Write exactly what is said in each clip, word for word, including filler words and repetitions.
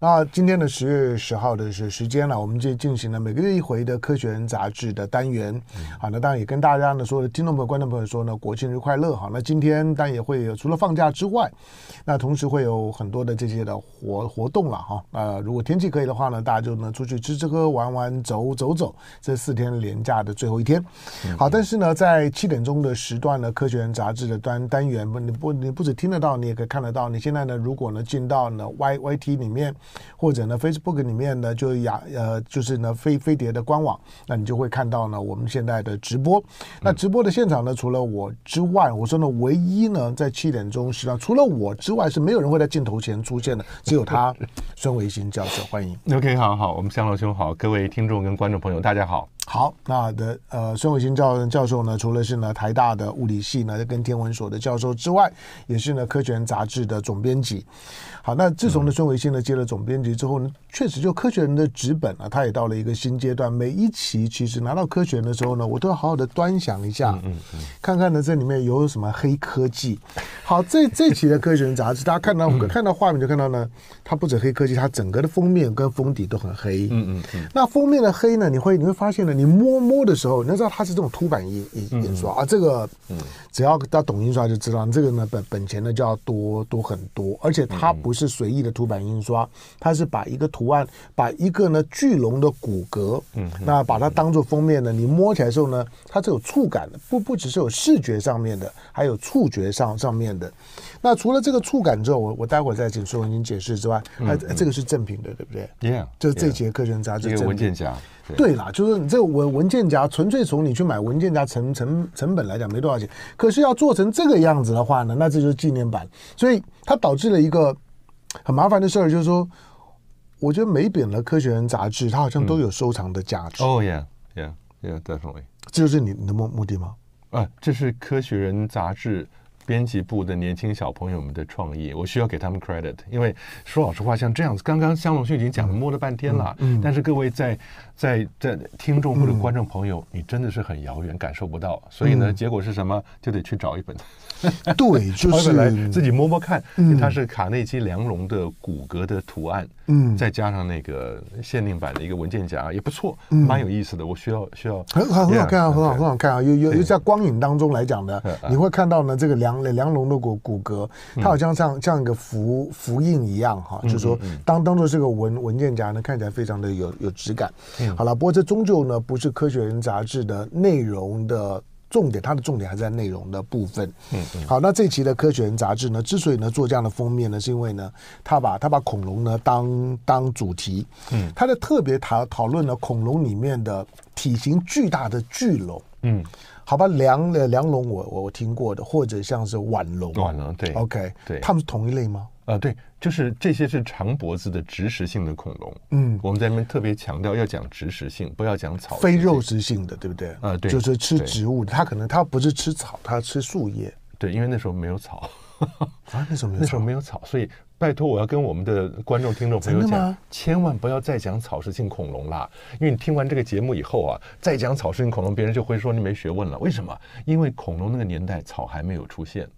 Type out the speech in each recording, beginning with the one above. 那今天的十月十号的是时间了，我们就进行了每个月一回的科学人杂志的单元。好、嗯啊，那当然也跟大家呢说的听众朋友、观众朋友说呢，国庆日快乐！好，那今天当然也会有除了放假之外，那同时会有很多的这些的活活动了哈。呃，如果天气可以的话呢，大家就呢出去吃吃喝、玩玩、走走走，这四天连假的最后一天。嗯、好，但是呢，在七点钟的时段呢，科学人杂志的单单元，你不你不只听得到，你也可以看得到。你现在呢，如果呢进到呢 Y Y T 里面。或者呢 Facebook 里面呢就雅呃就是呢飞飞碟的官网，那你就会看到呢我们现在的直播。那直播的现场呢，除了我之外，我说呢唯一呢在七点钟实际上除了我之外是没有人会在镜头前出现的，只有他孙维新教授，欢迎。OK， 好好，我们相老兄好，各位听众跟观众朋友大家好。好，那的呃孙维新教教授呢，除了是呢台大的物理系呢跟天文所的教授之外，也是呢科学人杂志的总编辑。好，那自从呢孙维新呢接了总编辑之后呢，确实就科学人的纸本啊，他也到了一个新阶段。每一期其实拿到科学人的时候呢，我都要好好的端详一下，嗯嗯嗯、看看呢这里面有什么黑科技。好，这这期的科学人杂志，大家看到、嗯、看到画面就看到呢，它不止黑科技，它整个的封面跟封底都很黑。嗯嗯嗯。那封面的黑呢，你会你会发现呢。你摸摸的时候，你知道它是这种凸版印印刷、嗯、啊，这个只要到懂印刷就知道，这个呢本本钱呢就要多多很多，而且它不是随意的凸版印刷，它是把一个图案，把一个呢巨龙的骨骼，嗯，那把它当做封面呢，你摸起来的时候呢，它是有触感的，不不只是有视觉上面的，还有触觉上上面的。那除了这个触感之后，我我待会儿再请孙文新解释之外，嗯嗯、啊，这个是正品的，对不对？ Yeah， 就是这节科学人杂志正品文件夹。对啦，就是你这个文文件夹，纯粹从你去买文件夹成成成本来讲没多少钱，可是要做成这个样子的话呢，那这就是纪念版，所以它导致了一个很麻烦的事儿，就是说，我觉得每本的科学人杂志，它好像都有收藏的价值。嗯、oh yeah, yeah, yeah, definitely。这就是你的目目的吗？啊，这是科学人杂志。编辑部的年轻小朋友们的创意，我需要给他们 credit， 因为说老实话，像这样子，刚刚香龙兄已经讲了摸了半天了，嗯嗯、但是各位在在在听众或者观众朋友、嗯，你真的是很遥远，感受不到，所以呢，嗯、结果是什么，就得去找一本，对，就是来自己摸摸看，嗯、它是卡内基梁龙的骨骼的图案，嗯，再加上那个限定版的一个文件夹，也不错，嗯、蛮有意思的，我需要需要很很很好看啊，很好很好看啊，有有有在光影当中来讲的，你会看到呢这个梁。梁龙的骨骨骼，它好像像像一个符符印一样哈，嗯、就是说当当做是个文文件夹呢，看起来非常的有有质感。嗯、好了，不过这终究呢不是《科学人》杂志的内容的重点，它的重点还是在内容的部分。嗯嗯、好，那这期的《科学人》杂志呢，之所以呢做这样的封面呢，是因为呢，它把它把恐龙呢当当主题，嗯，它的特别讨讨论了恐龙里面的体型巨大的巨龙，嗯。好吧，梁梁龙我我听过的，或者像是腕龙，腕龙对 ，OK， 对，他们是同一类吗？呃，对，就是这些是长脖子的植食性的恐龙。嗯，我们在那边特别强调要讲植食性，不要讲草食性，非肉食性的，对不对？呃，对，就是吃植物，它可能它不是吃草，它吃树叶。对，因为那时候没有草啊，那时候没有草，那时候没有草，所以。拜托，我要跟我们的观众、听众朋友讲，千万不要再讲草食性恐龙啦！因为你听完这个节目以后啊，再讲草食性恐龙，别人就会说你没学问了。为什么？因为恐龙那个年代草还没有出现，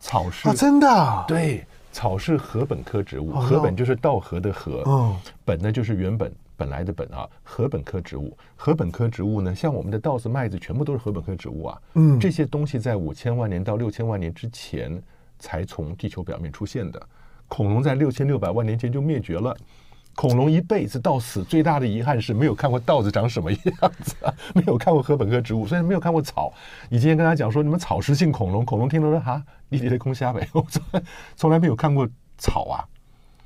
草是啊，真的、啊、对，草是禾本科植物，禾、哦、本就是稻禾的禾，哦、本呢就是原本本来的本啊，禾本科植物，禾本科植物呢，像我们的稻子、麦子，全部都是禾本科植物啊。嗯，这些东西在五千万年到六千万年之前才从地球表面出现的。恐龙在六千六百万年前就灭绝了，恐龙一辈子到死最大的遗憾是没有看过稻子长什么样子、啊，没有看过禾本科植物，所以没有看过草。你今天跟他讲说你们草食性恐龙，恐龙听到说哈，你得空瞎呗，我从来没有看过草啊。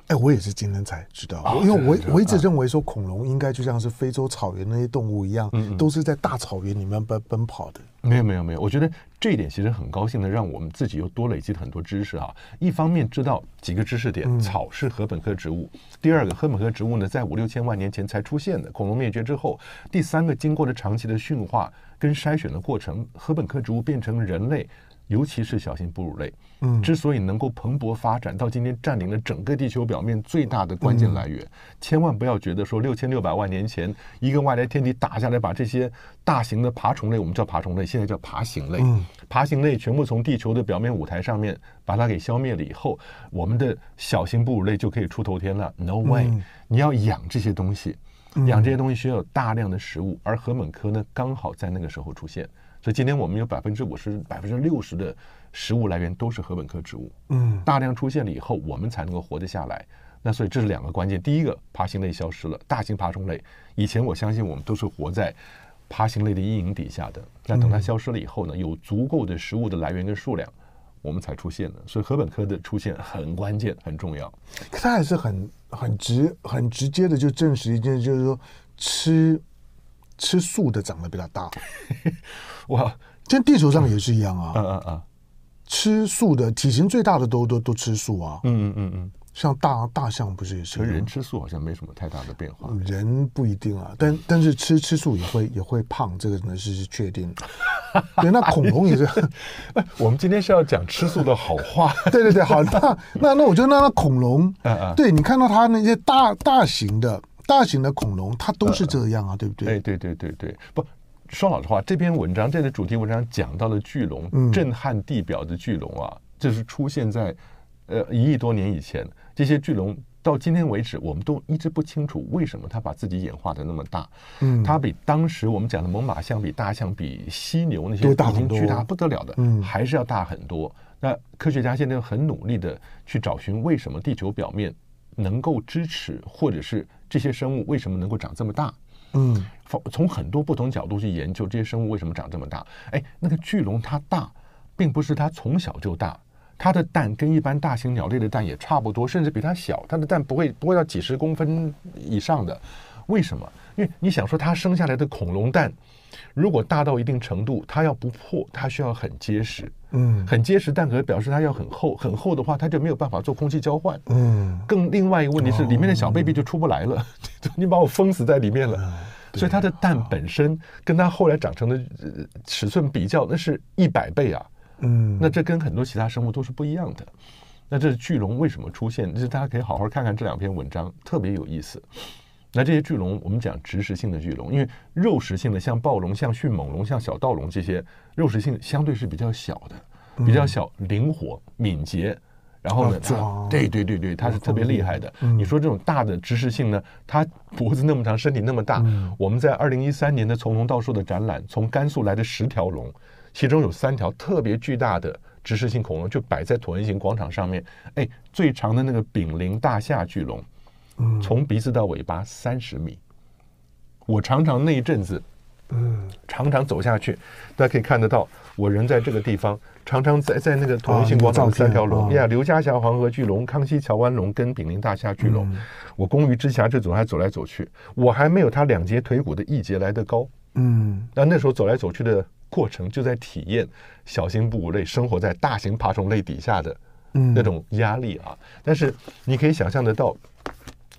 哎，我也是今天才知道，哦、因为我、嗯、我一直认为说恐龙应该就像是非洲草原那些动物一样，嗯嗯都是在大草原里面奔奔跑的。没有没有没有，我觉得这一点其实很高兴的，让我们自己又多累积了很多知识啊。一方面知道几个知识点，草是禾本科植物；嗯、第二个，禾本科植物呢在五六千万年前才出现的，恐龙灭绝之后；第三个，经过了长期的驯化跟筛选的过程，禾本科植物变成人类。尤其是小型哺乳类，嗯，之所以能够蓬勃发展到今天占领了整个地球表面最大的关键来源，嗯，千万不要觉得说六千六百万年前一个外来天体打下来把这些大型的爬虫类，我们叫爬虫类现在叫爬行类，嗯，爬行类全部从地球的表面舞台上面把它给消灭了以后，我们的小型哺乳类就可以出头天了 No way，嗯，你要养这些东西，养这些东西需要有大量的食物，而禾本科呢刚好在那个时候出现，所以今天我们有百分之五十、百分之六十的食物来源都是禾本科植物，嗯，大量出现了以后，我们才能够活得下来。那所以这是两个关键，第一个，爬行类消失了，大型爬虫类，以前我相信我们都是活在爬行类的阴影底下的，那等它消失了以后呢，有足够的食物的来源跟数量，我们才出现的，所以禾本科的出现很关键，很重要。可它还是很很直很直接的就证实一件事，就是说吃吃素的长得比较大。哇，跟地球上也是一样啊。嗯嗯嗯，吃素的体型最大的都都都吃素啊。嗯嗯嗯嗯，像大大象不是也是？可是人吃素好像没什么太大的变化。人不一定啊，但但是吃吃素也会也会胖，这个呢是是确定的。对，那恐龙也是我们今天是要讲吃素的好话。对对对，好，那那那我觉得那那恐龙，对，你看到它那些大大型的大型的恐龙，它都是这样啊，对不对？哎，对对对对，不说老实话，这篇文章这个主题文章讲到了巨龙，嗯，震撼地表的巨龙啊，就是出现在呃一亿多年以前，这些巨龙到今天为止，我们都一直不清楚为什么它把自己演化的那么大。嗯，它比当时我们讲的猛犸象、比大象、比犀牛那些已经巨大不得了的，嗯，还是要大很多。那科学家现在很努力的去找寻为什么地球表面能够支持，或者是这些生物为什么能够长这么大。嗯，从很多不同角度去研究这些生物为什么长这么大。哎，那个巨龙它大，并不是它从小就大。它的蛋跟一般大型鸟类的蛋也差不多，甚至比它小，它的蛋不会不会到几十公分以上的。为什么？因为你想说它生下来的恐龙蛋如果大到一定程度，它要不破，它需要很结实，嗯，很结实，蛋壳表示它要很厚，很厚的话它就没有办法做空气交换，嗯，更另外一个问题是里面的小 baby 就出不来了，哦，你把我封死在里面了，嗯，所以它的蛋本身跟它后来长成的尺寸比较，那是一百倍啊。嗯，那这跟很多其他生物都是不一样的。那这巨龙为什么出现？就是大家可以好好看看这两篇文章，特别有意思。那这些巨龙，我们讲植食性的巨龙，因为肉食性的像暴龙、像迅猛龙、像小盗龙这些肉食性相对是比较小的，比较小、灵活、敏捷。然后呢，它对对对对，它是特别厉害的。你说这种大的植食性呢，它脖子那么长，身体那么大。我们在二零一三年的从龙到兽的展览，从甘肃来的十条龙。其中有三条特别巨大的植食性恐龙就摆在椭圆形广场上面，哎，最长的那个炳灵大夏巨龙，嗯，从鼻子到尾巴三十米。我常常那一阵子，嗯，常常走下去，大家可以看得到，我人在这个地方，常常在在那个椭圆形广场三条龙，呀，啊，刘家峡黄河巨龙、康熙乔湾龙跟炳灵大夏巨龙，嗯，我公余之峡这种还走来走去，我还没有它两节腿骨的一节来得高，嗯，那那时候走来走去的。过程就在体验小型哺乳类生活在大型爬虫类底下的那种压力啊，嗯，但是你可以想象得到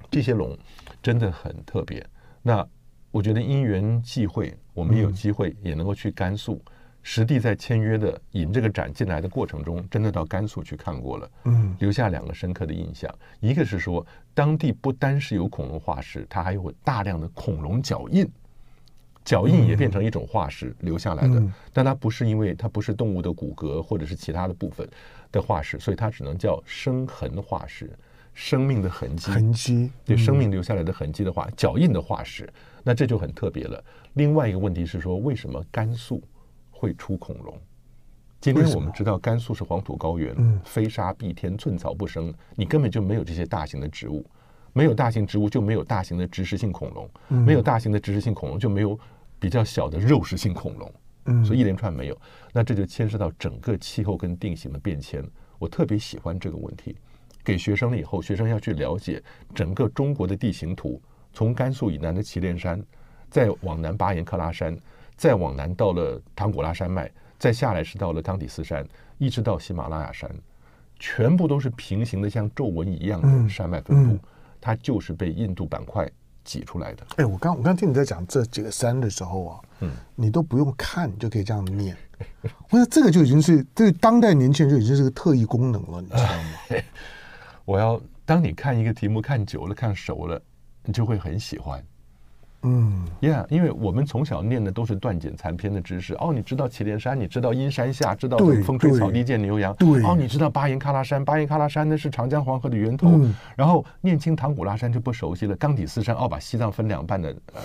这些龙真的很特别。那我觉得因缘际会，我们也有机会也能够去甘肃，嗯，实地在签约的引这个展进来的过程中真的到甘肃去看过了，嗯，留下两个深刻的印象。一个是说当地不单是有恐龙化石，它还有大量的恐龙脚印，脚印也变成一种化石留下来的，嗯，但它不是因为它不是动物的骨骼或者是其他的部分的化石，所以它只能叫生痕化石，生命的痕迹，痕迹对，嗯，生命留下来的痕迹的话，脚印的化石，那这就很特别了。另外一个问题是说，为什么甘肃会出恐龙？今天我们知道甘肃是黄土高原，嗯，飞沙蔽天，寸草不生，你根本就没有这些大型的植物。没有大型植物就没有大型的植食性恐龙，嗯，没有大型的植食性恐龙就没有比较小的肉食性恐龙，嗯，所以一连串没有，那这就牵涉到整个气候跟定型的变迁。我特别喜欢这个问题，给学生了以后，学生要去了解整个中国的地形图，从甘肃以南的祁连山，再往南巴颜喀拉山，再往南到了唐古拉山脉，再下来是到了康底斯山，一直到喜马拉雅山，全部都是平行的像皱纹一样的山脉分布，嗯嗯，它就是被印度板块挤出来的。哎，我刚我刚听你在讲这几个山的时候啊，嗯，你都不用看，你就可以这样念。我想这个就已经是对当代年轻人就已经是个特异功能了，你知道吗？我要当你看一个题目看久了看熟了，你就会很喜欢。嗯，呀、yeah, 因为我们从小念的都是断简残篇的知识。哦，你知道祁连山，你知道阴山下，知道风吹草低见牛羊。对，哦，你知道巴颜喀拉山，巴颜喀拉山呢是长江黄河的源头。嗯、然后念青唐古拉山就不熟悉了，冈底斯山哦，把西藏分两半的，呃，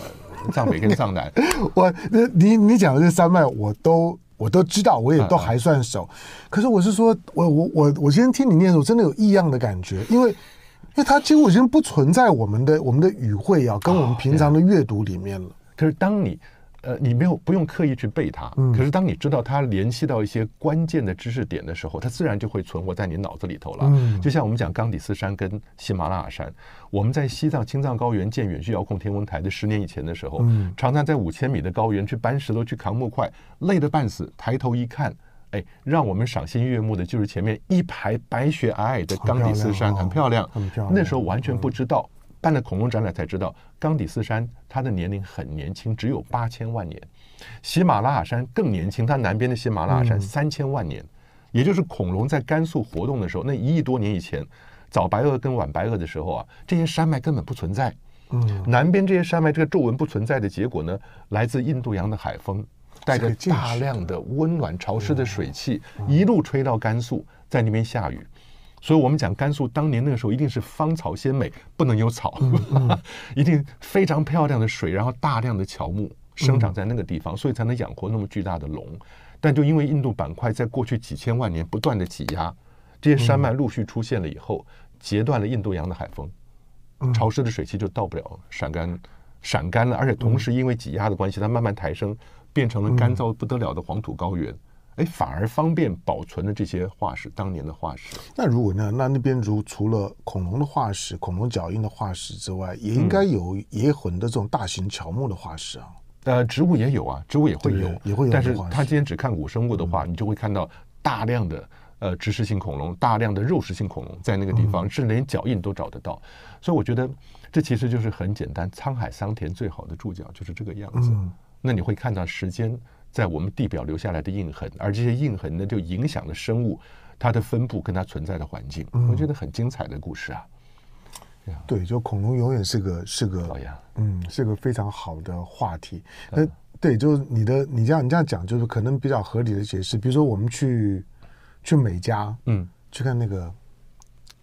藏北跟藏南。我，你你讲的这三脉我都我都知道，我也都还算熟。嗯、可是我是说，我我我我今天听你念的时候，真的有异样的感觉，因为。因为它几乎已经不存在我们的我们的语汇啊，跟我们平常的阅读里面了。哦、可是当你呃你没有不用刻意去背它，嗯、可是当你知道它联系到一些关键的知识点的时候，它自然就会存活在你脑子里头了。嗯、就像我们讲冈底斯山跟喜马拉雅山，我们在西藏青藏高原建远距遥控天文台的十年以前的时候，嗯、常常在五千米的高原去搬石头去扛木块，累得半死，抬头一看。哎，让我们赏心悦目的就是前面一排白雪皑皑的冈底斯山，很漂亮。那时候完全不知道，嗯、办了恐龙展览才知道，冈底斯山它的年龄很年轻，只有八千万年。喜马拉雅山更年轻，它南边的喜马拉雅山三千万年，嗯、也就是恐龙在甘肃活动的时候，那一亿多年以前，早白垩跟晚白垩的时候啊，这些山脉根本不存在。嗯、南边这些山脉这个皱纹不存在的结果呢，来自印度洋的海风。带着大量的温暖潮湿的水汽一路吹到甘肃，在那边下雨，所以我们讲甘肃当年那个时候一定是芳草鲜美，不能有草，一定非常漂亮的水，然后大量的乔木生长在那个地方，所以才能养活那么巨大的龙。但就因为印度板块在过去几千万年不断的挤压，这些山脉陆续出现了以后，截断了印度洋的海风，潮湿的水汽就到不了陕甘，陕甘了，而且同时因为挤压的关系，它慢慢抬升。变成了干燥不得了的黄土高原，哎、嗯，反而方便保存了这些化石，当年的化石。那如果呢？那那边如除了恐龙的化石、恐龙脚印的化石之外，也应该有野混的这种大型乔木的化石啊。嗯、呃，植物也有啊，植物也会有，也会有。但是他今天只看古生物的话，嗯、你就会看到大量的呃植食性恐龙、大量的肉食性恐龙在那个地方，甚至、嗯、连脚印都找得到。所以我觉得这其实就是很简单，沧海桑田最好的注脚就是这个样子。嗯，那你会看到时间在我们地表留下来的印痕，而这些印痕呢，就影响了生物它的分布跟它存在的环境。嗯、我觉得很精彩的故事啊。对，就恐龙永远是个是个，嗯，是个非常好的话题。那、嗯、对，就是你的你这样你这样讲，就是可能比较合理的解释。比如说我们去去美加，嗯，去看那个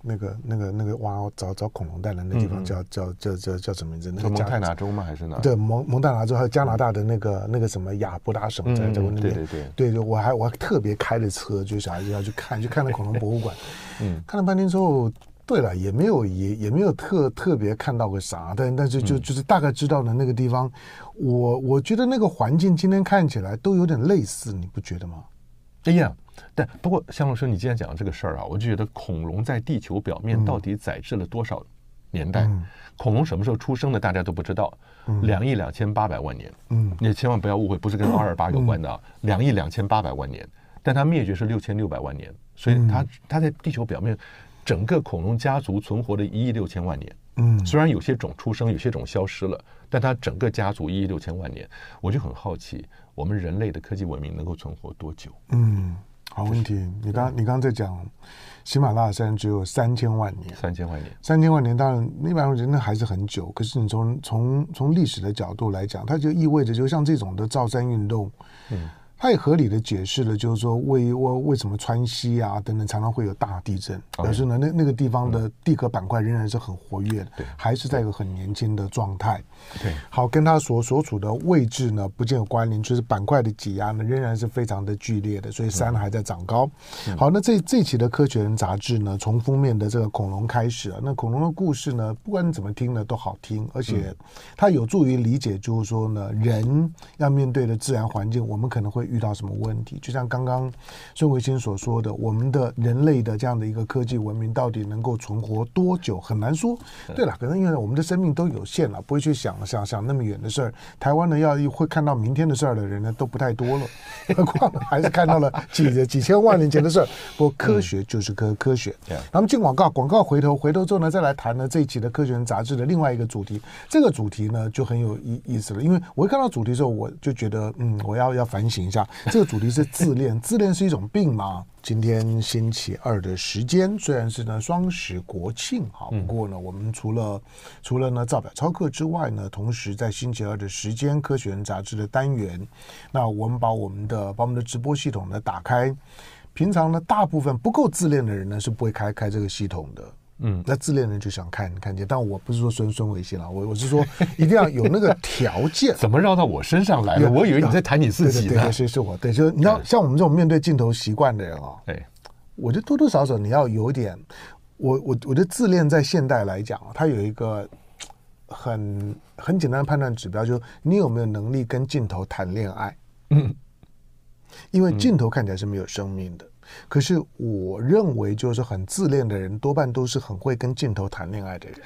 那个那个那个哇，找找恐龙带来的地方叫、嗯、叫叫叫叫什么名字？那个蒙太拿州吗？还是哪？对，蒙蒙太拿州还有加拿大的那个、嗯、那个什么亚伯达省在在我那边。对对对，对对，我还我还特别开着车，就小孩子要去看，去看了恐龙博物馆。嗯，看了半天之后，对了，也没有也也没有特特别看到个啥，但但是就就是大概知道的那个地方，嗯、我我觉得那个环境今天看起来都有点类似，你不觉得吗？哎呀，但不过向老师，你今天讲的这个事儿啊，我就觉得恐龙在地球表面到底载至了多少年代？嗯、恐龙什么时候出生的，大家都不知道。两亿两千八百万年，嗯，你千万不要误会，不是跟二二八有关的啊。两亿两千八百万年，但它灭绝是六千六百万年，所以它它在地球表面，整个恐龙家族存活了一亿六千万年。嗯，虽然有些种出生，有些种消失了，但它整个家族一亿六千万年，我就很好奇，我们人类的科技文明能够存活多久？嗯，好问题。你刚你刚刚在讲，喜马拉雅山只有三千万年，三千万年，三千万年，当然那般人那还是很久。可是你从从从历史的角度来讲，它就意味着，就像这种的造山运动，嗯，它也合理的解释了，就是说为为为什么川西啊等等常常会有大地震，表示呢那那个地方的地壳板块仍然是很活跃的，还是在一个很年轻的状态。对，好，跟它所所处的位置呢不见有关联，就是板块的挤压呢仍然是非常的剧烈的，所以山还在长高。嗯、好，那这这期的《科学人》杂志呢，从封面的这个恐龙开始啊，那恐龙的故事呢，不管你怎么听呢都好听，而且它有助于理解，就是说呢人要面对的自然环境，我们可能会遇到什么问题？就像刚刚孙维新所说的，我们的人类的这样的一个科技文明到底能够存活多久，很难说。对了，可能因为我们的生命都有限了，不会去想想想那么远的事儿。台湾呢，要会看到明天的事儿的人呢，都不太多了，何况还是看到了几几千万年前的事儿。不过科学就是科科学。嗯、然后进广告，广告回头回头之后呢，再来谈呢这一期的《科学人》杂志的另外一个主题。这个主题呢就很有意意思了，因为我一看到主题的时候，我就觉得嗯，我要要反省一下。下，这个主题是自恋。自恋是一种病吗？今天星期二的时间，虽然是呢双十国庆哈，不过呢我们除了除了呢造表超课之外呢，同时在星期二的时间，科学人杂志的单元，那我们把我们的把我们的直播系统呢打开。平常呢，大部分不够自恋的人呢是不会开开这个系统的。嗯，那自恋人就想看看见，但我不是说孙孙维信啦，我我是说一定要有那个条件。怎么绕到我身上来了？我以为你在谈你自己呢。对对对，是是我对，就是你知道，像我们这种面对镜头习惯的人啊，哎，我觉得多多少少你要有点，我我我觉得自恋在现代来讲啊，它有一个很很简单的判断指标，就是你有没有能力跟镜头谈恋爱。嗯，因为镜头看起来是没有生命的。可是我认为就是很自恋的人多半都是很会跟镜头谈恋爱的人。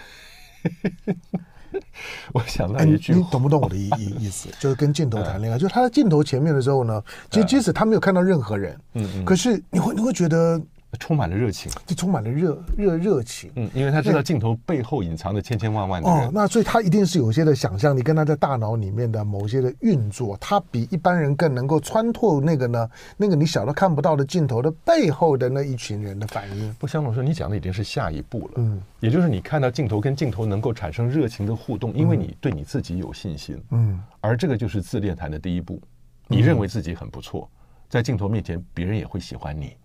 我想到一句话，你懂不懂我的意意思？就是跟镜头谈恋爱，嗯、就是他在镜头前面的时候呢，就即使他没有看到任何人，嗯嗯，可是你会你会觉得充满了热情，就充满了热热热情。嗯，因为他知道镜头背后隐藏的千千万万的人。哦，那所以他一定是有些的想象力，跟他在大脑里面的某些的运作，他比一般人更能够穿透那个呢，那个你小到看不到的镜头的背后的那一群人的反应。不，香龙说你讲的已经是下一步了。嗯，也就是你看到镜头跟镜头能够产生热情的互动，因为你对你自己有信心。嗯，而这个就是自恋谈的第一步。你认为自己很不错，嗯、在镜头面前，别人也会喜欢你。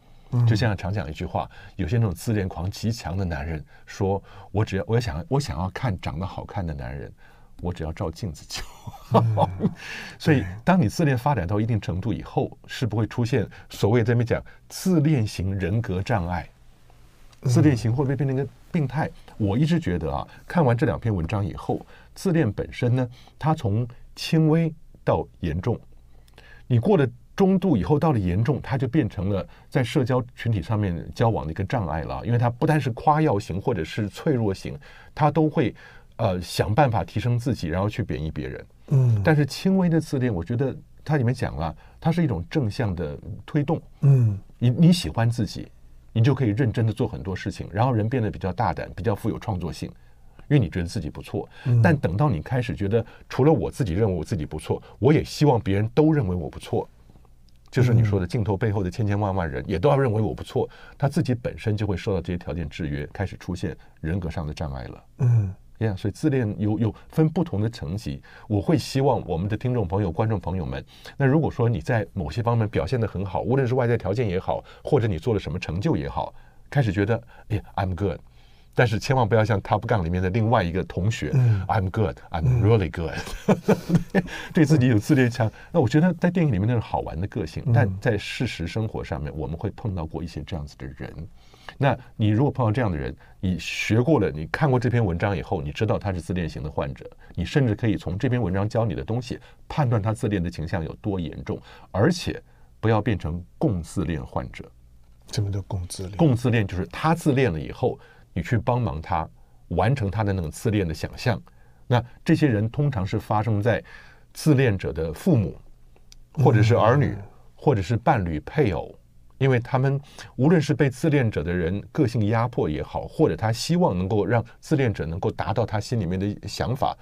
就像常讲一句话，有些那种自恋狂极强的男人说，我只要我想我想要看长得好看的男人，我只要照镜子就好。嗯、所以当你自恋发展到一定程度以后，是不会出现所谓这边讲自恋型人格障碍。自恋型会不会变成一个病态？嗯、我一直觉得啊，看完这两篇文章以后，自恋本身呢，它从轻微到严重，你过了中度以后到了严重，它就变成了在社交群体上面交往的一个障碍了。因为它不单是夸耀型或者是脆弱型，它都会呃想办法提升自己，然后去贬义别人。嗯，但是轻微的自恋，我觉得它里面讲了，它是一种正向的推动。嗯，你你喜欢自己，你就可以认真的做很多事情，然后人变得比较大胆，比较富有创作性。因为你觉得自己不错，但等到你开始觉得除了我自己认为我自己不错，我也希望别人都认为我不错。就是你说的镜头背后的千千万万人也都要认为我不错，他自己本身就会受到这些条件制约，开始出现人格上的障碍了。嗯，呀、yeah, ，所以自恋有有分不同的层级。我会希望我们的听众朋友、观众朋友们，那如果说你在某些方面表现得很好，无论是外在条件也好，或者你做了什么成就也好，开始觉得哎 ，I'm good。但是千万不要像 Top Gun 里面的另外一个同学、嗯、I'm good, I'm really good、嗯、对自己有自恋强。那我觉得在电影里面那是好玩的个性、嗯、但在事实生活上面我们会碰到过一些这样子的人。那你如果碰到这样的人，你学过了，你看过这篇文章以后，你知道他是自恋型的患者，你甚至可以从这篇文章教你的东西判断他自恋的倾向有多严重，而且不要变成共自恋患者。什么叫共自恋？共自恋就是他自恋了以后，你去帮忙他完成他的那种自恋的想象。那这些人通常是发生在自恋者的父母，或者是儿女，或者是伴侣配偶，因为他们无论是被自恋者的人个性压迫也好，或者他希望能够让自恋者能够达到他心里面的想法，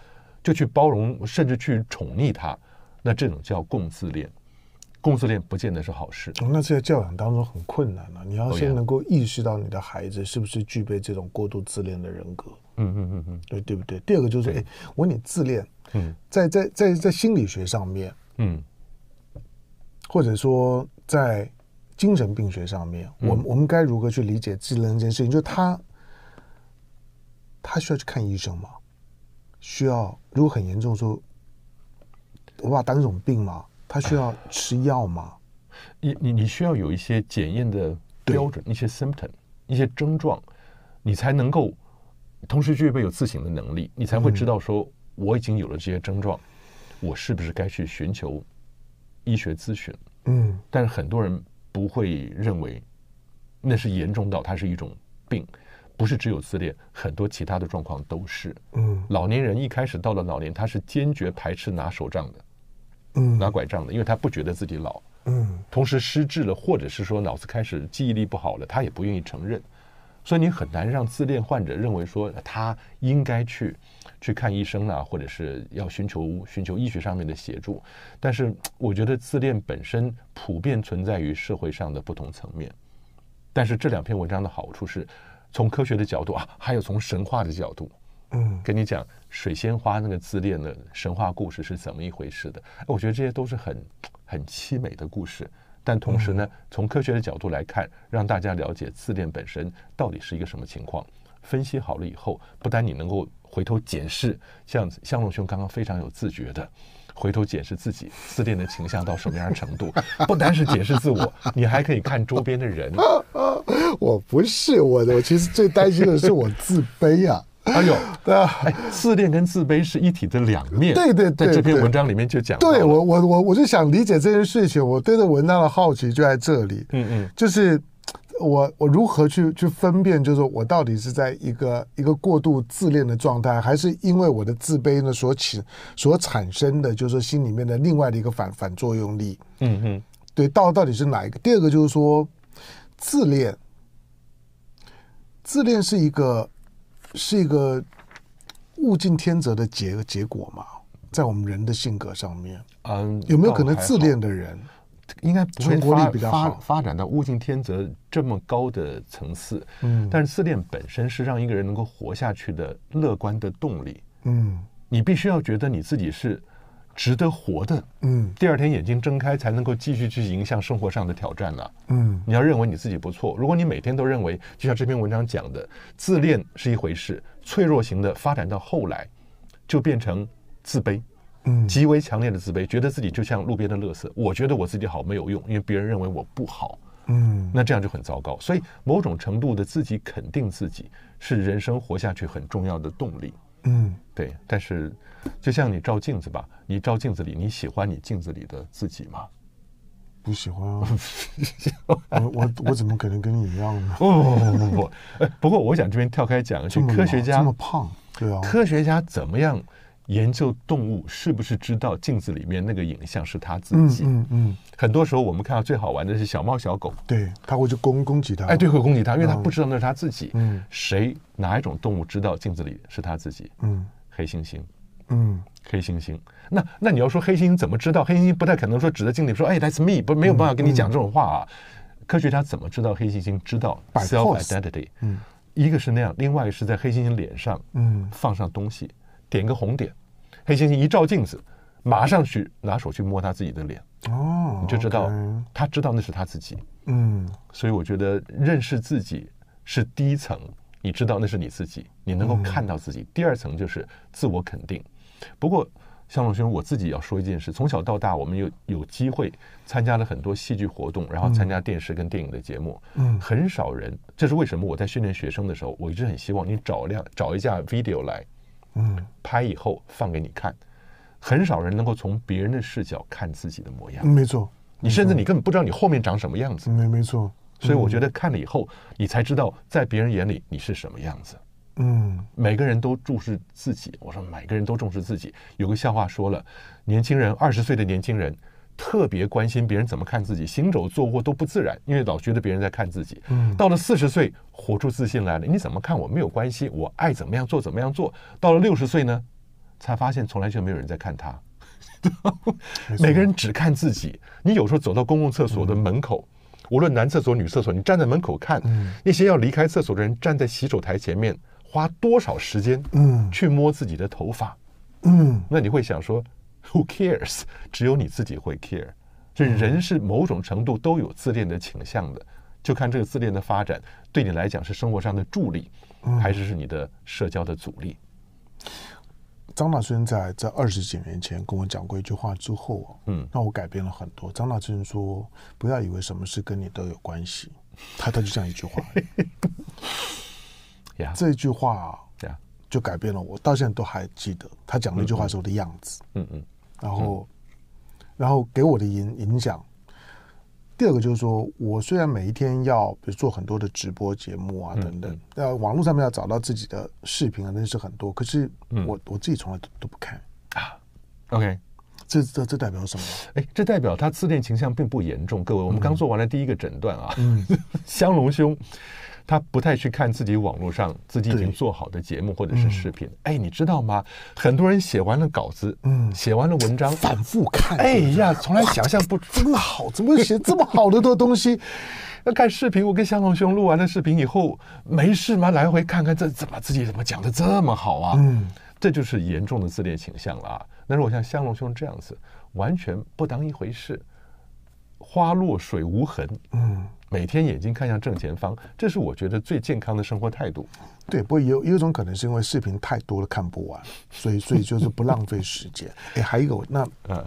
就去包容甚至去宠溺他，那这种叫共自恋。共自恋不见得是好事、哦、那这在教养当中很困难啊！你要先能够意识到你的孩子是不是具备这种过度自恋的人格。嗯嗯嗯嗯，对对不对？第二个就是，哎，我问你自恋，嗯，在在在在心理学上面，嗯，或者说在精神病学上面，嗯、我们我们该如何去理解自恋这件事情？就是他他需要去看医生吗？需要？如果很严重说，我把它当一种病吗？他需要吃药吗？你你你需要有一些检验的标准，一些 symptom， 一些症状，你才能够同时具备有自省的能力，你才会知道说我已经有了这些症状，嗯、我是不是该去寻求医学咨询？嗯，但是很多人不会认为那是严重到它是一种病，不是只有自恋，很多其他的状况都是。嗯，老年人一开始到了老年，他是坚决排斥拿手杖的。嗯，拿拐杖的，因为他不觉得自己老，嗯，同时失智了，或者是说脑子开始记忆力不好了，他也不愿意承认。所以你很难让自恋患者认为说他应该去去看医生啊，或者是要寻求寻求医学上面的协助。但是我觉得自恋本身普遍存在于社会上的不同层面。但是这两篇文章的好处是，从科学的角度啊，还有从神话的角度，嗯，跟你讲水仙花那个自恋的神话故事是怎么一回事的。我觉得这些都是很很凄美的故事。但同时呢，从科学的角度来看，让大家了解自恋本身到底是一个什么情况。分析好了以后，不但你能够回头检视，像向荣兄刚刚非常有自觉的回头检视自己自恋的倾向到什么样的程度，不单是检视自我，你还可以看周边的人。我不是我的，我其实最担心的是我自卑啊。哎呦，哎，自恋跟自卑是一体的两面。对对 对, 对，在这篇文章里面就讲到了。对，我我我我就想理解这件事情，我对这文章的好奇就在这里。嗯嗯，就是我我如何去去分辨，就是我到底是在一个一个过度自恋的状态，还是因为我的自卑呢所起所产生的，就是心里面的另外的一个反反作用力。嗯嗯，对，到到底是哪一个？第二个就是说，自恋，自恋是一个。是一个物竞天择的结结果嘛，在我们人的性格上面，嗯，有没有可能自恋的人应该不会发比较好 发, 发展到物竞天择这么高的层次？嗯，但是自恋本身是让一个人能够活下去的乐观的动力。嗯，你必须要觉得你自己是值得活的。嗯，第二天眼睛睁开才能够继续去迎向生活上的挑战了。嗯，你要认为你自己不错。如果你每天都认为，就像这篇文章讲的，自恋是一回事，脆弱型的发展到后来就变成自卑。嗯，极为强烈的自卑，觉得自己就像路边的垃圾，我觉得我自己好没有用，因为别人认为我不好。嗯，那这样就很糟糕。所以某种程度的自己肯定自己是人生活下去很重要的动力。嗯，对，但是就像你照镜子吧，你照镜子里，你喜欢你镜子里的自己吗？不喜欢啊。我我我怎么可能跟你一样呢？哦，不不不不，不过我想这边跳开讲，去科学家这么胖，对啊，科学家怎么样研究动物是不是知道镜子里面那个影像是他自己？嗯 嗯, 嗯，很多时候我们看到最好玩的是小猫小狗，对，他会去攻攻击他，哎，对，会攻击他，因为他不知道那是他自己。嗯，谁哪一种动物知道镜子里是他自己？嗯，黑猩猩。嗯，黑猩猩。那那你要说黑猩猩怎么知道？黑猩猩不太可能说指着镜子说，哎 ，that's me， 不，没有办法跟你讲这种话啊。嗯，科学家怎么知道黑猩猩知道 self identity？ 嗯，一个是那样，另外一个是在黑猩猩脸上，嗯，放上东西。嗯，点个红点，黑猩猩一照镜子，马上去拿手去摸他自己的脸，哦，你就知道，okay，他知道那是他自己。嗯，所以我觉得认识自己是第一层，你知道那是你自己，你能够看到自己。嗯，第二层就是自我肯定。不过，向荣兄，我自己要说一件事，从小到大，我们有有机会参加了很多戏剧活动，然后参加电视跟电影的节目。嗯，很少人，这是为什么？我在训练学生的时候，我一直很希望你找辆找一架 video 来。嗯，拍以后放给你看，很少人能够从别人的视角看自己的模样。没错，你甚至你根本不知道你后面长什么样子。没没错，所以我觉得看了以后，嗯，你才知道在别人眼里你是什么样子。嗯，每个人都重视自己。我说每个人都重视自己。有个笑话说了，年轻人二十岁的年轻人特别关心别人怎么看自己，行走坐卧都不自然，因为老觉得别人在看自己。嗯，到了四十岁，活出自信来了，你怎么看我没有关系，我爱怎么样做怎么样做。到了六十岁呢，才发现从来就没有人在看他。每个人只看自己。你有时候走到公共厕所的门口，嗯，无论男厕所女厕所，你站在门口看，嗯，那些要离开厕所的人站在洗手台前面，花多少时间去摸自己的头发。嗯，那你会想说Who cares？ 只有你自己会 care。这人是某种程度都有自恋的倾向的，就看这个自恋的发展对你来讲是生活上的助力，还是是你的社交的阻力。嗯，张大春在在二十几年前跟我讲过一句话之后，啊，嗯，那我改变了很多。张大春说：“不要以为什么事跟你都有关系。”他他就这样一句话。yeah. 这句话，啊 yeah. 就改变了我，到现在都还记得他讲那句话时候的样子。嗯嗯。嗯嗯，然后，然后给我的影影响。第二个就是说，我虽然每一天要比如做很多的直播节目啊等等，呃、嗯嗯，网络上面要找到自己的视频啊，那是很多。可是我、嗯、我自己从来都都不看啊。OK， 这这这代表什么？哎，这代表他自恋倾向并不严重。各位，我们刚做完了第一个诊断啊。嗯，香龙兄，他不太去看自己网络上自己已经做好的节目或者是视频。哎，你知道吗？很多人写完了稿子，嗯，写完了文章，反复看。哎呀，从来想象不出，真好，怎么写这么好的多东西？要看视频，我跟香龙兄录完了视频以后，没事嘛，来回看看这怎么自己怎么讲的这么好啊？嗯，这就是严重的自恋倾向了啊。但是我像香龙兄这样子，完全不当一回事，花落水无痕，嗯，每天眼睛看向正前方，这是我觉得最健康的生活态度。对，不过有有一种可能是因为视频太多了看不完，所以所以就是不浪费时间。哎，还有一个，那嗯，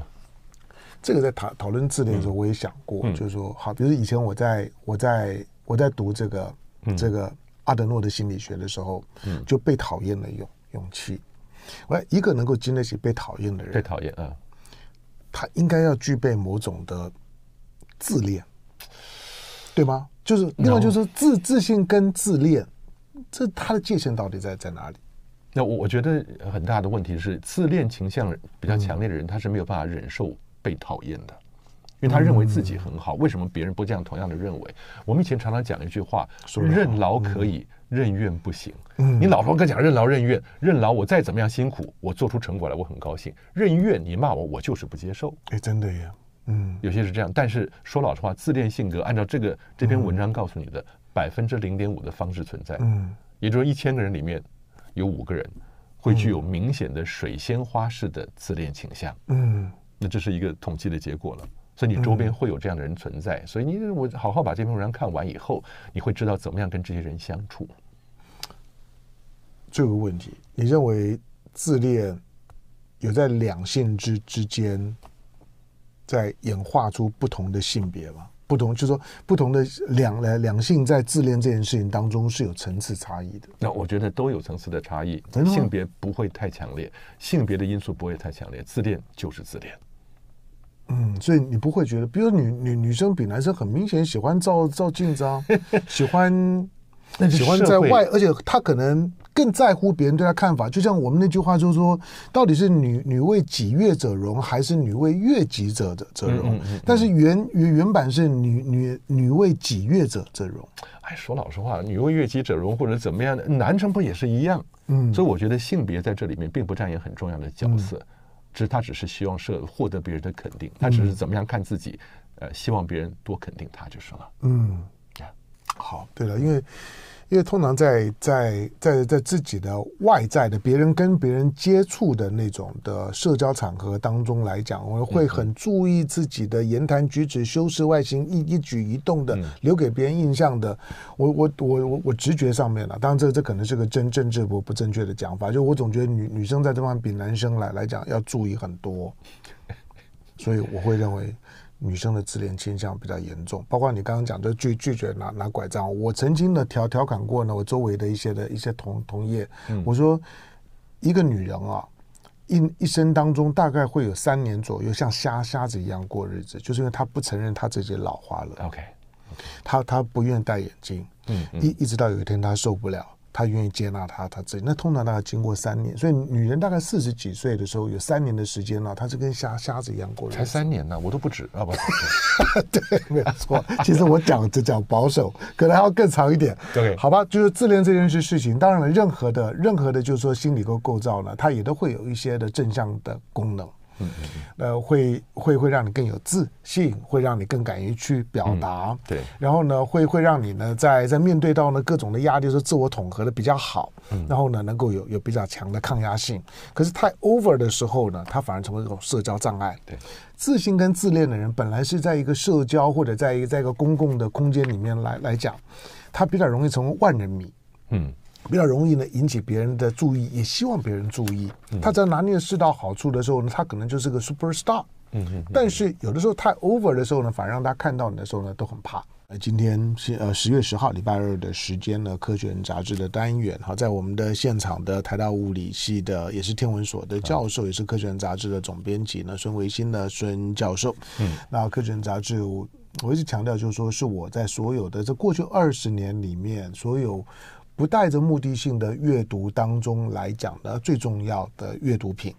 这个在讨讨论自恋的时候，我也想过，嗯、就是说，好，比如以前我在我在我在读这个、嗯、这个阿德诺的心理学的时候，嗯、就被讨厌的勇勇气。我一个能够经得起被讨厌的人，被讨厌啊，他应该要具备某种的自恋，对吗？就是另外就是自自信跟自恋，这他的界限到底在在哪里？那我我觉得很大的问题是，自恋倾向比较强烈的人，他是没有办法忍受被讨厌的。因为他认为自己很好，为什么别人不这样同样的认为？我们以前常常讲一句话，任劳可以，任怨不行。你老头跟讲任劳任怨，任劳我再怎么样辛苦，我做出成果来我很高兴；任怨你骂我，我就是不接受。哎，真的呀，嗯，有些是这样。但是说老实话，自恋性格按照这个这篇文章告诉你的百分之零点五的方式存在，嗯，也就是一千个人里面有五个人会具有明显的水仙花式的自恋倾向，嗯，那这是一个统计的结果了。所以你周边会有这样的人存在，嗯、所以你我好好把这篇文章看完以后，你会知道怎么样跟这些人相处。这个问题，你认为自恋有在两性之之间在演化出不同的性别吗？不同，就是说不同的两来两性在自恋这件事情当中是有层次差异的。那我觉得都有层次的差异，性别不会太强烈，性别的因素不会太强烈，自恋就是自恋。嗯，所以你不会觉得，比如女女女生比男生很明显喜欢照照镜子啊，喜欢喜欢在外，而且她可能更在乎别人对她看法。就像我们那句话就是说，到底是女女为己悦者容，还是女为悦己者的者容？嗯嗯嗯嗯、但是原原原版是女女女为己悦者者容。哎，说老实话，女为悦己者容，或者怎么样的，男生不也是一样？嗯，所以我觉得性别在这里面并不占演很重要的角色。嗯，只是他只是希望社获得别人的肯定，他只是怎么样看自己，嗯、呃，希望别人多肯定他就是了。嗯，好，对了，因为因为通常在在在在自己的外在的别人跟别人接触的那种的社交场合当中来讲，我们会很注意自己的言谈举止、修饰外形、一一举一动的，嗯、留给别人印象的。我我我我我直觉上面了，当然这这可能是个真政治不不正确的讲法，就我总觉得女女生在这方面比男生来来讲要注意很多，所以我会认为女生的自恋倾向比较严重，包括你刚刚讲的拒拒绝拿拿拐杖。我曾经呢调调侃过呢，我周围的一些的一些同同业，嗯、我说一个女人啊，一一生当中大概会有三年左右像瞎瞎子一样过日子，就是因为她不承认她自己老花了。OK， 她她不愿戴眼镜，嗯嗯、一一直到有一天她受不了，她愿意接纳她她自己。那通常大概经过三年，所以女人大概四十几岁的时候，有三年的时间呢，啊，她是跟瞎瞎子一样过日子。才三年呢，啊，我都不止啊！不，对，没有错。其实我讲只讲保守，可能还要更长一点。对，好吧，就是自恋这件事事情，当然了，任何的任何的，就是说心理构构造呢，它也都会有一些的正向的功能。嗯，呃，会会会让你更有自信，会让你更敢于去表达，嗯、对，然后呢，会会让你呢，在在面对到呢各种的压力，就是自我统合的比较好，嗯、然后呢，能够有有比较强的抗压性。可是太 over 的时候呢，它反而成为一种社交障碍。对，自信跟自恋的人，本来是在一个社交或者在一个在一个公共的空间里面来来讲，他比较容易成为万人迷。嗯。比较容易呢引起别人的注意，也希望别人注意。他只要拿捏适当好处的时候呢，他可能就是个 superstar。嗯，但是有的时候太 over 的时候呢，反而让他看到你的时候呢，都很怕。今天是呃十月十号礼拜二的时间呢，科学人杂志的单元，好，在我们的现场的台大物理系的也是天文所的教授，嗯、也是科学人杂志的总编辑呢孙维新的孙教授。嗯，那科学人杂志我一直强调就是说，是我在所有的这过去二十年里面所有不带着目的性的阅读当中来讲呢，最重要的阅读品。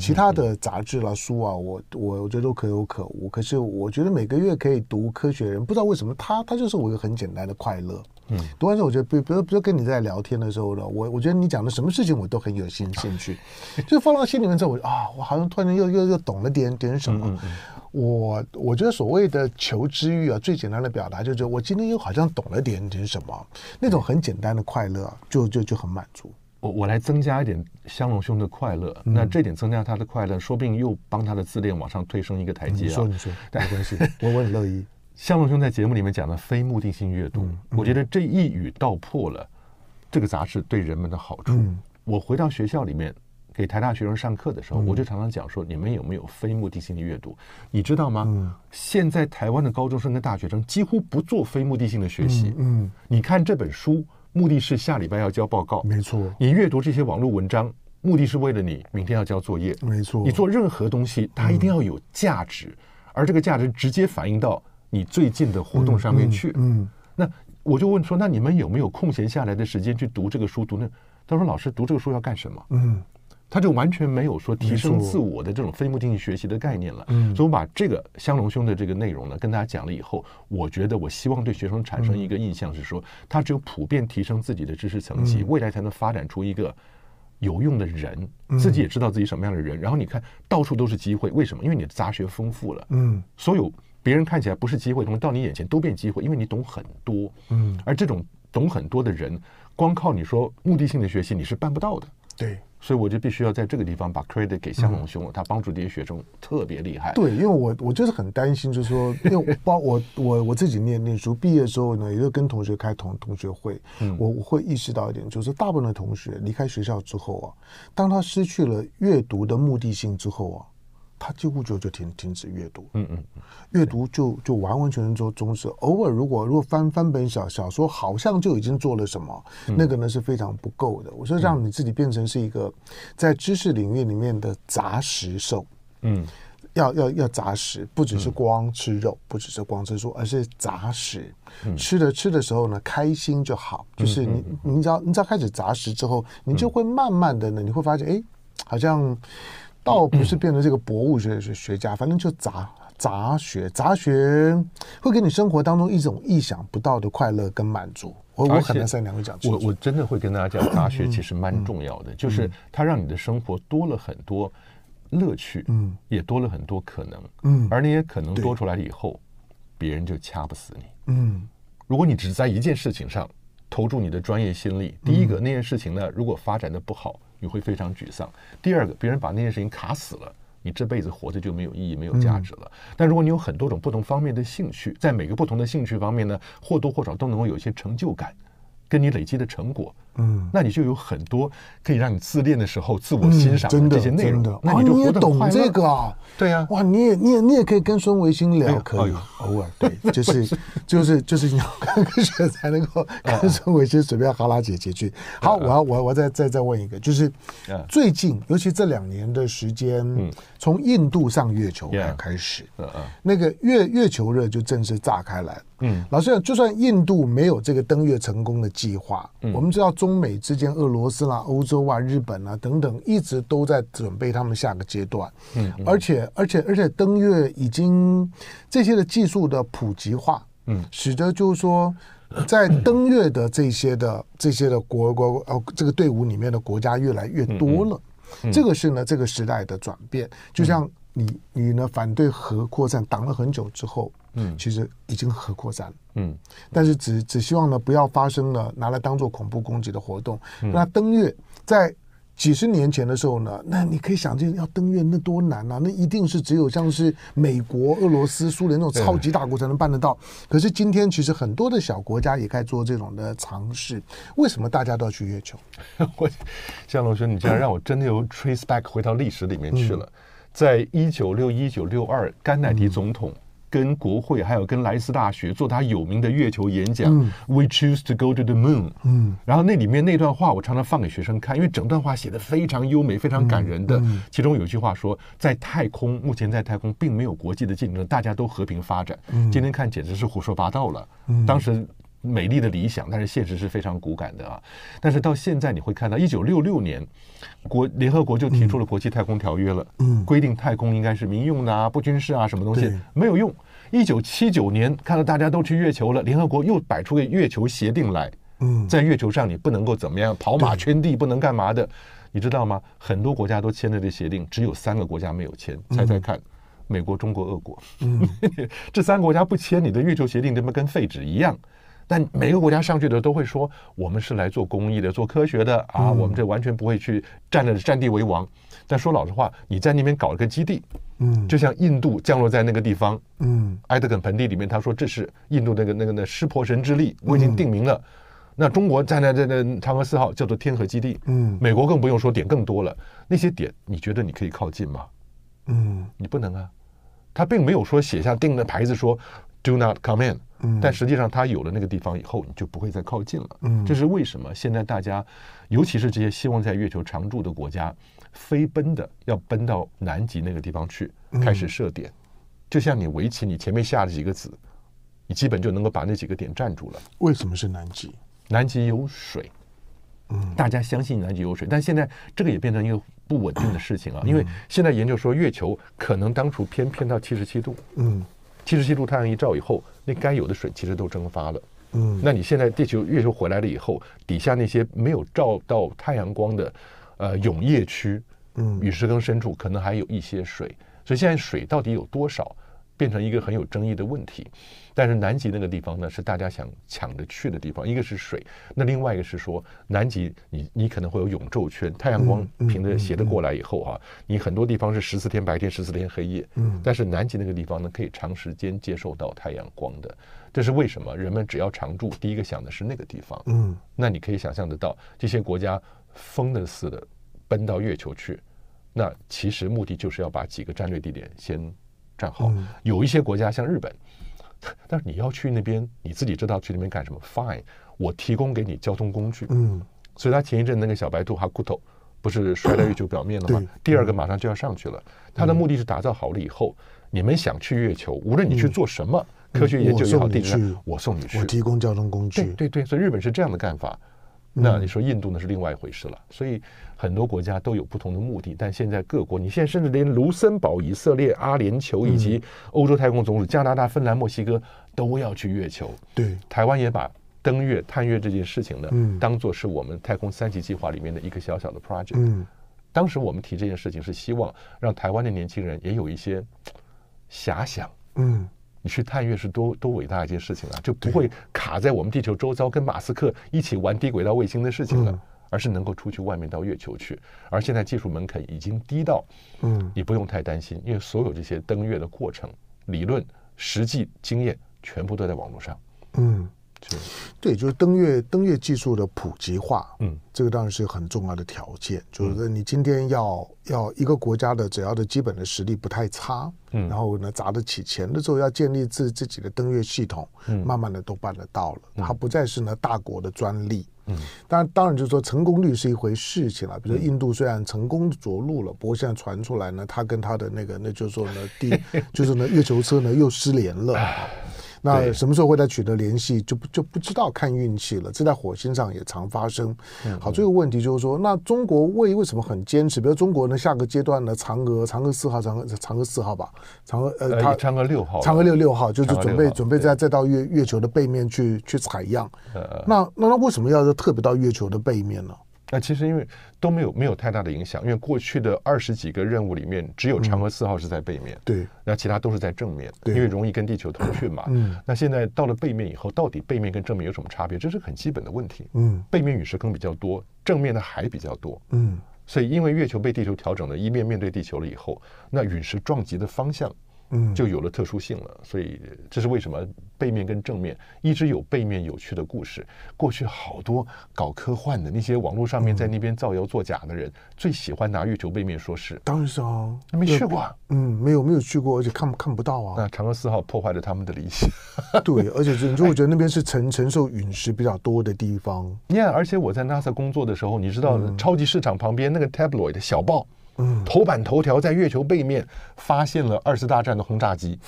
其他的杂志啦、啊、书啊，我我我觉得都可有可无。可是我觉得每个月可以读《科学人》，不知道为什么他他就是我一个很简单的快乐。嗯，读完之后我觉得，比比如比如跟你在聊天的时候呢，我我觉得你讲的什么事情我都很有兴兴趣，就放到心里面之后，我啊，我好像突然又又又懂了点点什么。嗯嗯嗯我我觉得所谓的求知欲啊，最简单的表达就是我今天又好像懂了点点什么，那种很简单的快乐、啊，就就就很满足。我我来增加一点香龙兄的快乐，嗯、那这点增加他的快乐，说不定又帮他的自恋往上推升一个台阶啊。嗯、你说你说，没关系，我我很乐意。香龙兄在节目里面讲的非目的性阅读，嗯嗯、我觉得这一语道破了这个杂志对人们的好处。嗯、我回到学校里面。给台大学生上课的时候，我就常常讲说，你们有没有非目的性的阅读？你知道吗？现在台湾的高中生跟大学生几乎不做非目的性的学习。嗯，你看这本书，目的是下礼拜要交报告，没错。你阅读这些网络文章，目的是为了你明天要交作业，没错。你做任何东西，它一定要有价值，而这个价值直接反映到你最近的活动上面去。嗯，那我就问说，那你们有没有空闲下来的时间去读这个书？读那？他说，老师，读这个书要干什么？嗯。他就完全没有说提升自我的这种非目的性学习的概念了，嗯、所以我把这个香龙兄的这个内容呢跟大家讲了以后，我觉得我希望对学生产生一个印象是说，嗯、他只有普遍提升自己的知识层级，嗯、未来才能发展出一个有用的人，嗯、自己也知道自己什么样的人。然后你看到处都是机会，为什么？因为你的杂学丰富了，嗯，所有别人看起来不是机会的东西到你眼前都变机会，因为你懂很多，嗯，而这种懂很多的人，光靠你说目的性的学习你是办不到的，对。所以我就必须要在这个地方把 credit 给香龙兄了，嗯、他帮助这些学生特别厉害。对，因为我我就是很担心，就是说，因为包我我我自己念念书，毕业之后呢，也就跟同学开同同学会，嗯、我我会意识到一点，就是大部分的同学离开学校之后啊，当他失去了阅读的目的性之后啊，他几乎就就停停止阅读，嗯嗯，阅读就就完完全全做终止。偶尔如果如果翻翻本小小说，好像就已经做了什么，嗯、那个呢是非常不够的。我说让你自己变成是一个在知识领域里面的杂食兽，嗯，要要要杂食，不只是光吃肉，嗯、不只是光吃素，而是杂食。嗯、吃的吃的时候呢，开心就好，就是你你只要你只要开始杂食之后，你就会慢慢的呢，你会发现，哎，好像。倒不是变成这个博物学学家，反正就杂杂学，杂学会给你生活当中一种意想不到的快乐跟满足。我我很难三两个讲清楚。我我真的会跟大家讲，杂学其实蛮重要的，嗯、就是它让你的生活多了很多乐趣，嗯，也多了很多可能，嗯，而那些可能多出来了以后，别人就掐不死你，嗯。如果你只在一件事情上投注你的专业心力，第一个，嗯、那件事情呢，如果发展的不好。你会非常沮丧。第二个，别人把那件事情卡死了，你这辈子活着就没有意义、没有价值了。嗯、但如果你有很多种不同方面的兴趣，在每个不同的兴趣方面呢，或多或少都能够有一些成就感，跟你累积的成果，嗯，那你就有很多可以让你自恋的时候自我欣赏的这些内容。嗯、真的，真的那你就活得很快乐。啊，你也懂这个啊？对呀、啊，哇，你也你也你也可以跟孙维新聊，哎、可以、哎、偶尔对，就是就是就是你要看个学才能够跟孙维新随便哈拉姐姐去。好，我要我我再再再问一个，就是最近尤其这两年的时间，嗯、从印度上月球开始，嗯嗯、那个月月球热就正式炸开来。嗯，老实讲，就算印度没有这个登月成功的计划，嗯、我们知道中美之间，俄罗斯啦、欧洲啊、日本啊等等，一直都在准备他们下个阶段。嗯，嗯而且而且而且登月已经这些的技术的普及化，嗯，使得就是说，在登月的这些的这些的国国呃这个队伍里面的国家越来越多了。嗯嗯、这个是呢这个时代的转变，就像你你呢反对核扩散挡了很久之后。嗯，其实已经核扩散了，嗯，但是只只希望呢不要发生了拿来当做恐怖攻击的活动。嗯、那登月在几十年前的时候呢，那你可以想见要登月那多难啊，那一定是只有像是美国、俄罗斯、苏联那种超级大国才能办得到。可是今天其实很多的小国家也该做这种的尝试。为什么大家都要去月球？我江龙兄，你这样让我真的有 trace back 回到历史里面去了。嗯、在一九六一九六二，甘乃迪总统。嗯跟国会还有跟莱斯大学做他有名的月球演讲，嗯、We choose to go to the moon。嗯，然后那里面那段话我常常放给学生看，因为整段话写得非常优美、非常感人的。嗯嗯、其中有一句话说，在太空目前在太空并没有国际的竞争，大家都和平发展。嗯、今天看简直是胡说八道了。嗯、当时美丽的理想，但是现实是非常骨感的啊。但是到现在你会看到，一九六六年，国联合国就提出了国际太空条约了，嗯、规定太空应该是民用的啊、不军事啊什么东西，没有用。一九七九年看到大家都去月球了，联合国又摆出个月球协定来，嗯，在月球上你不能够怎么样跑马圈地，不能干嘛的，你知道吗？很多国家都签了这协定，只有三个国家没有签，猜猜看。嗯，美国、中国、俄国，嗯，这三个国家不签你的月球协定，他们跟废纸一样。但每个国家上去的都会说，我们是来做公益的、做科学的啊，我们这完全不会去占着占地为王。但说老实话，你在那边搞一个基地，嗯，就像印度降落在那个地方，嗯，埃德肯盆地里面，他说这是印度那个那个那湿婆神之力，我已经定名了。嗯，那中国站在这个长河四号叫做天河基地，嗯，美国更不用说，点更多了。那些点，你觉得你可以靠近吗？嗯，你不能啊。他并没有说写下定的牌子说 do not come in，嗯，但实际上他有了那个地方以后，你就不会再靠近了。嗯，这是为什么现在大家，尤其是这些希望在月球常住的国家，飞奔的要奔到南极那个地方去开始设点。嗯，就像你围棋，你前面下了几个子，你基本就能够把那几个点占住了。为什么是南极？南极有水。嗯，大家相信南极有水，但现在这个也变成一个不稳定的事情啊，因为现在研究说月球可能当初偏偏到七十七度，嗯，七十七度太阳一照以后，那该有的水其实都蒸发了，嗯，那你现在地球月球回来了以后，底下那些没有照到太阳光的，呃，永夜区，嗯，与石坑深处可能还有一些水，所以现在水到底有多少，变成一个很有争议的问题。但是南极那个地方呢，是大家想抢着去的地方，一个是水，那另外一个是说南极你你可能会有永昼圈，太阳光平着斜着过来以后啊，嗯嗯嗯，你很多地方是十四天白天十四天黑夜，嗯，但是南极那个地方呢，可以长时间接受到太阳光的。这是为什么人们只要常住，第一个想的是那个地方。嗯，那你可以想象得到，这些国家疯的似的奔到月球去，那其实目的就是要把几个战略地点先站好。嗯，有一些国家像日本，但是你要去那边，你自己知道去那边干什么 fine， 我提供给你交通工具。嗯，所以他前一阵那个小白兔哈库头不是摔到月球表面了吗？第二个马上就要上去了。他的目的是打造好了以后，嗯，你们想去月球，无论你去做什么，嗯，科学研究也好，地质，嗯，我送你去，我提供交通工具。对对对，所以日本是这样的干法。那你说印度呢，是另外一回事了。所以很多国家都有不同的目的，但现在各国，你现在甚至连卢森堡、以色列、阿联酋以及欧洲太空总署、加拿大、芬兰、墨西哥都要去月球。对，台湾也把登月、探月这件事情呢，嗯，当作是我们太空三级计划里面的一个小小的 project。嗯，当时我们提这件事情是希望让台湾的年轻人也有一些遐想。嗯。你去探月是多多伟大一件事情啊，就不会卡在我们地球周遭跟马斯克一起玩低轨道卫星的事情了，嗯，而是能够出去外面到月球去。而现在技术门槛已经低到，嗯，你不用太担心，因为所有这些登月的过程、理论、实际经验全部都在网络上。嗯，对，就是登月登月技术的普及化，嗯，这个当然是很重要的条件。就是你今天要要一个国家的只要的基本的实力不太差，嗯，然后呢砸得起钱的时候，要建立自自己的登月系统，嗯，慢慢的都办得到了。嗯，它不再是呢大国的专利。嗯，当然当然就是说成功率是一回事情了。比如说印度虽然成功着陆了，不过现在传出来呢，他跟他的那个那就是说呢地就是呢月球车呢又失联了。那什么时候会再取得联系，就不就不知道，看运气了。这在火星上也常发生。好，这个问题就是说，那中国为为什么很坚持？比如中国呢，下个阶段呢，嫦娥、嫦娥四号、嫦娥、嫦娥四号吧，嫦娥呃，它嫦娥六号，嫦娥六六号就是准备准备再再到月月球的背面去去采样。呃、那那那为什么要特别到月球的背面呢？那其实因为都没有没有太大的影响，因为过去的二十几个任务里面，只有嫦娥四号是在背面，嗯，对，那其他都是在正面，因为容易跟地球通讯嘛。嗯，那现在到了背面以后，到底背面跟正面有什么差别？这是很基本的问题。嗯，背面陨石坑比较多，正面的海比较多。嗯，所以因为月球被地球调整了，一面面对地球了以后，那陨石撞击的方向，嗯，就有了特殊性了。所以这是为什么背面跟正面一直有背面有趣的故事。过去好多搞科幻的那些网络上面在那边造谣作假的人，嗯，最喜欢拿月球背面说事。当然是啊，没去过啊。嗯，没有没有去过，而且看看不到啊。那嫦娥四号破坏了他们的理想。对，而且你就会觉得那边是承承受陨石比较多的地方。你看，yeah， 而且我在 NASA 工作的时候，你知道，嗯，超级市场旁边那个 tabloid 的小报。嗯，头版头条在月球背面发现了二次大战的轰炸机，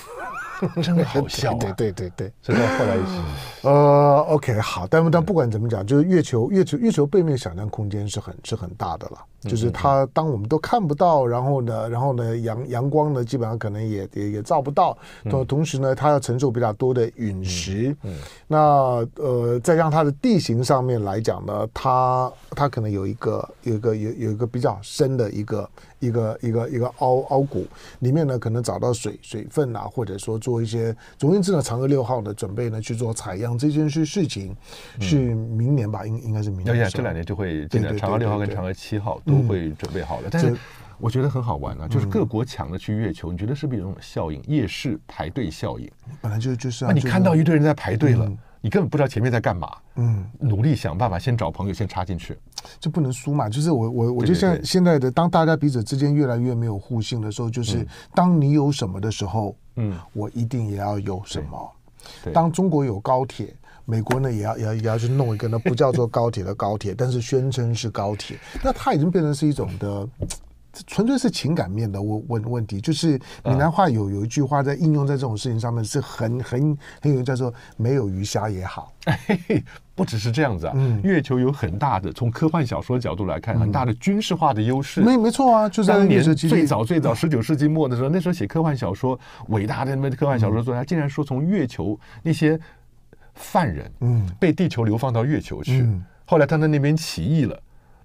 真好笑啊！对对对对，这到后来一起。呃 ，OK， 好，但但不管怎么讲，就是月球月球月球背面想象空间是很是很大的了。就是它当我们都看不到，然后呢然后呢阳阳光呢基本上可能也 也, 也照不到，同时呢它要承受比较多的陨石，嗯嗯、那呃再让它的地形上面来讲呢，它它可能有一个有一个有有一个比较深的一个一个一个一个凹凹谷，里面呢可能找到水水分啊，或者说做一些，总而言之呢，嫦娥六号呢准备呢去做采样这件事事情，是明年吧，应应该是明年。要、嗯、这两年就会，这个嫦娥六号跟嫦娥七号都会准备好了，嗯、但是。我觉得很好玩啊，就是各国抢着去月球，嗯、你觉得是不是有种效应？夜市排队效应，本来就就是啊。那你看到一堆人在排队了，嗯、你根本不知道前面在干嘛。嗯，努力想办法，先找朋友，先插进去，就不能输嘛。就是我我我就像现在的，当大家彼此之间越来越没有互信的时候，就是、嗯、当你有什么的时候，嗯，我一定也要有什么。当中国有高铁。美国呢也要也要也要去弄一个呢不叫做高铁的高铁，但是宣称是高铁，那它已经变成是一种的，纯粹是情感面的问问题。就是闽南话有有一句话在应用在这种事情上面是很很很有叫做没有鱼虾也好。哎，不只是这样子啊，嗯、月球有很大的，从科幻小说角度来看，很大的军事化的优势。没没错啊，就是当年最早最早十九世纪末的时候，那时候写科幻小说，伟大的那科幻小说作家竟然说从月球那些。犯人被地球流放到月球去，嗯、后来他在那边起义了，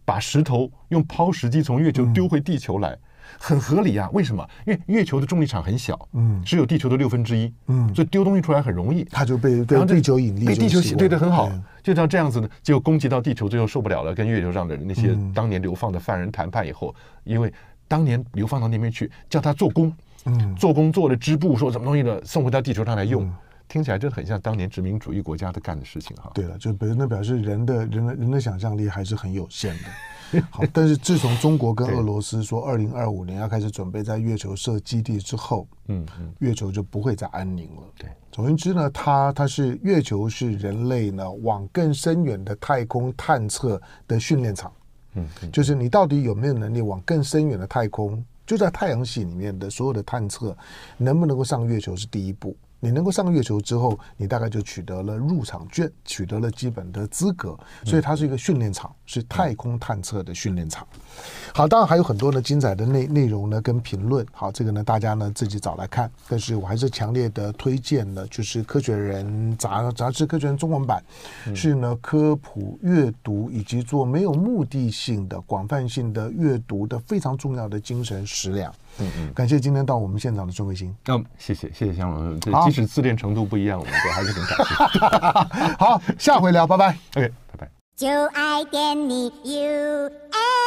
把石头用抛石机从月球丢回地球来，嗯、很合理啊。为什么？因为月球的重力场很小，嗯、只有地球的六分之一，嗯、所以丢东西出来很容易。他就被被地球引力，被地球对的很好，嗯、就像这样子呢，结果攻击到地球，最后受不了了，跟月球上的那些当年流放的犯人谈判以后，嗯、因为当年流放到那边去，叫他做工，嗯、做工做了织布，说什么东西呢，送回到地球上来用。嗯听起来就很像当年殖民主义国家的干的事情哈。对了，就本身那表示人的人的人的想象力还是很有限的。好，但是自从中国跟俄罗斯说二零二五年要开始准备在月球设基地之后，嗯，嗯月球就不会再安宁了。对，总而言之呢，它它是月球是人类呢往更深远的太空探测的训练场。嗯，嗯就是你到底有没有能力往更深远的太空，就在太阳系里面的所有的探测，能不能够上月球是第一步。你能够上月球之后，你大概就取得了入场券，取得了基本的资格，所以它是一个训练场，是太空探测的训练场。好，当然还有很多的精彩的内内容呢，跟评论。好，这个呢大家呢自己找来看，但是我还是强烈的推荐呢，就是《科学人》杂杂志《科学人》中文版，是呢科普阅读以及做没有目的性的广泛性的阅读的非常重要的精神食粮。嗯嗯，感谢今天到我们现场的钟慧欣。嗯，谢谢谢谢香龙。即使自恋程度不一样，我们都还是很感谢。好，下回聊，拜拜。OK， 拜拜。就爱点你 U F O。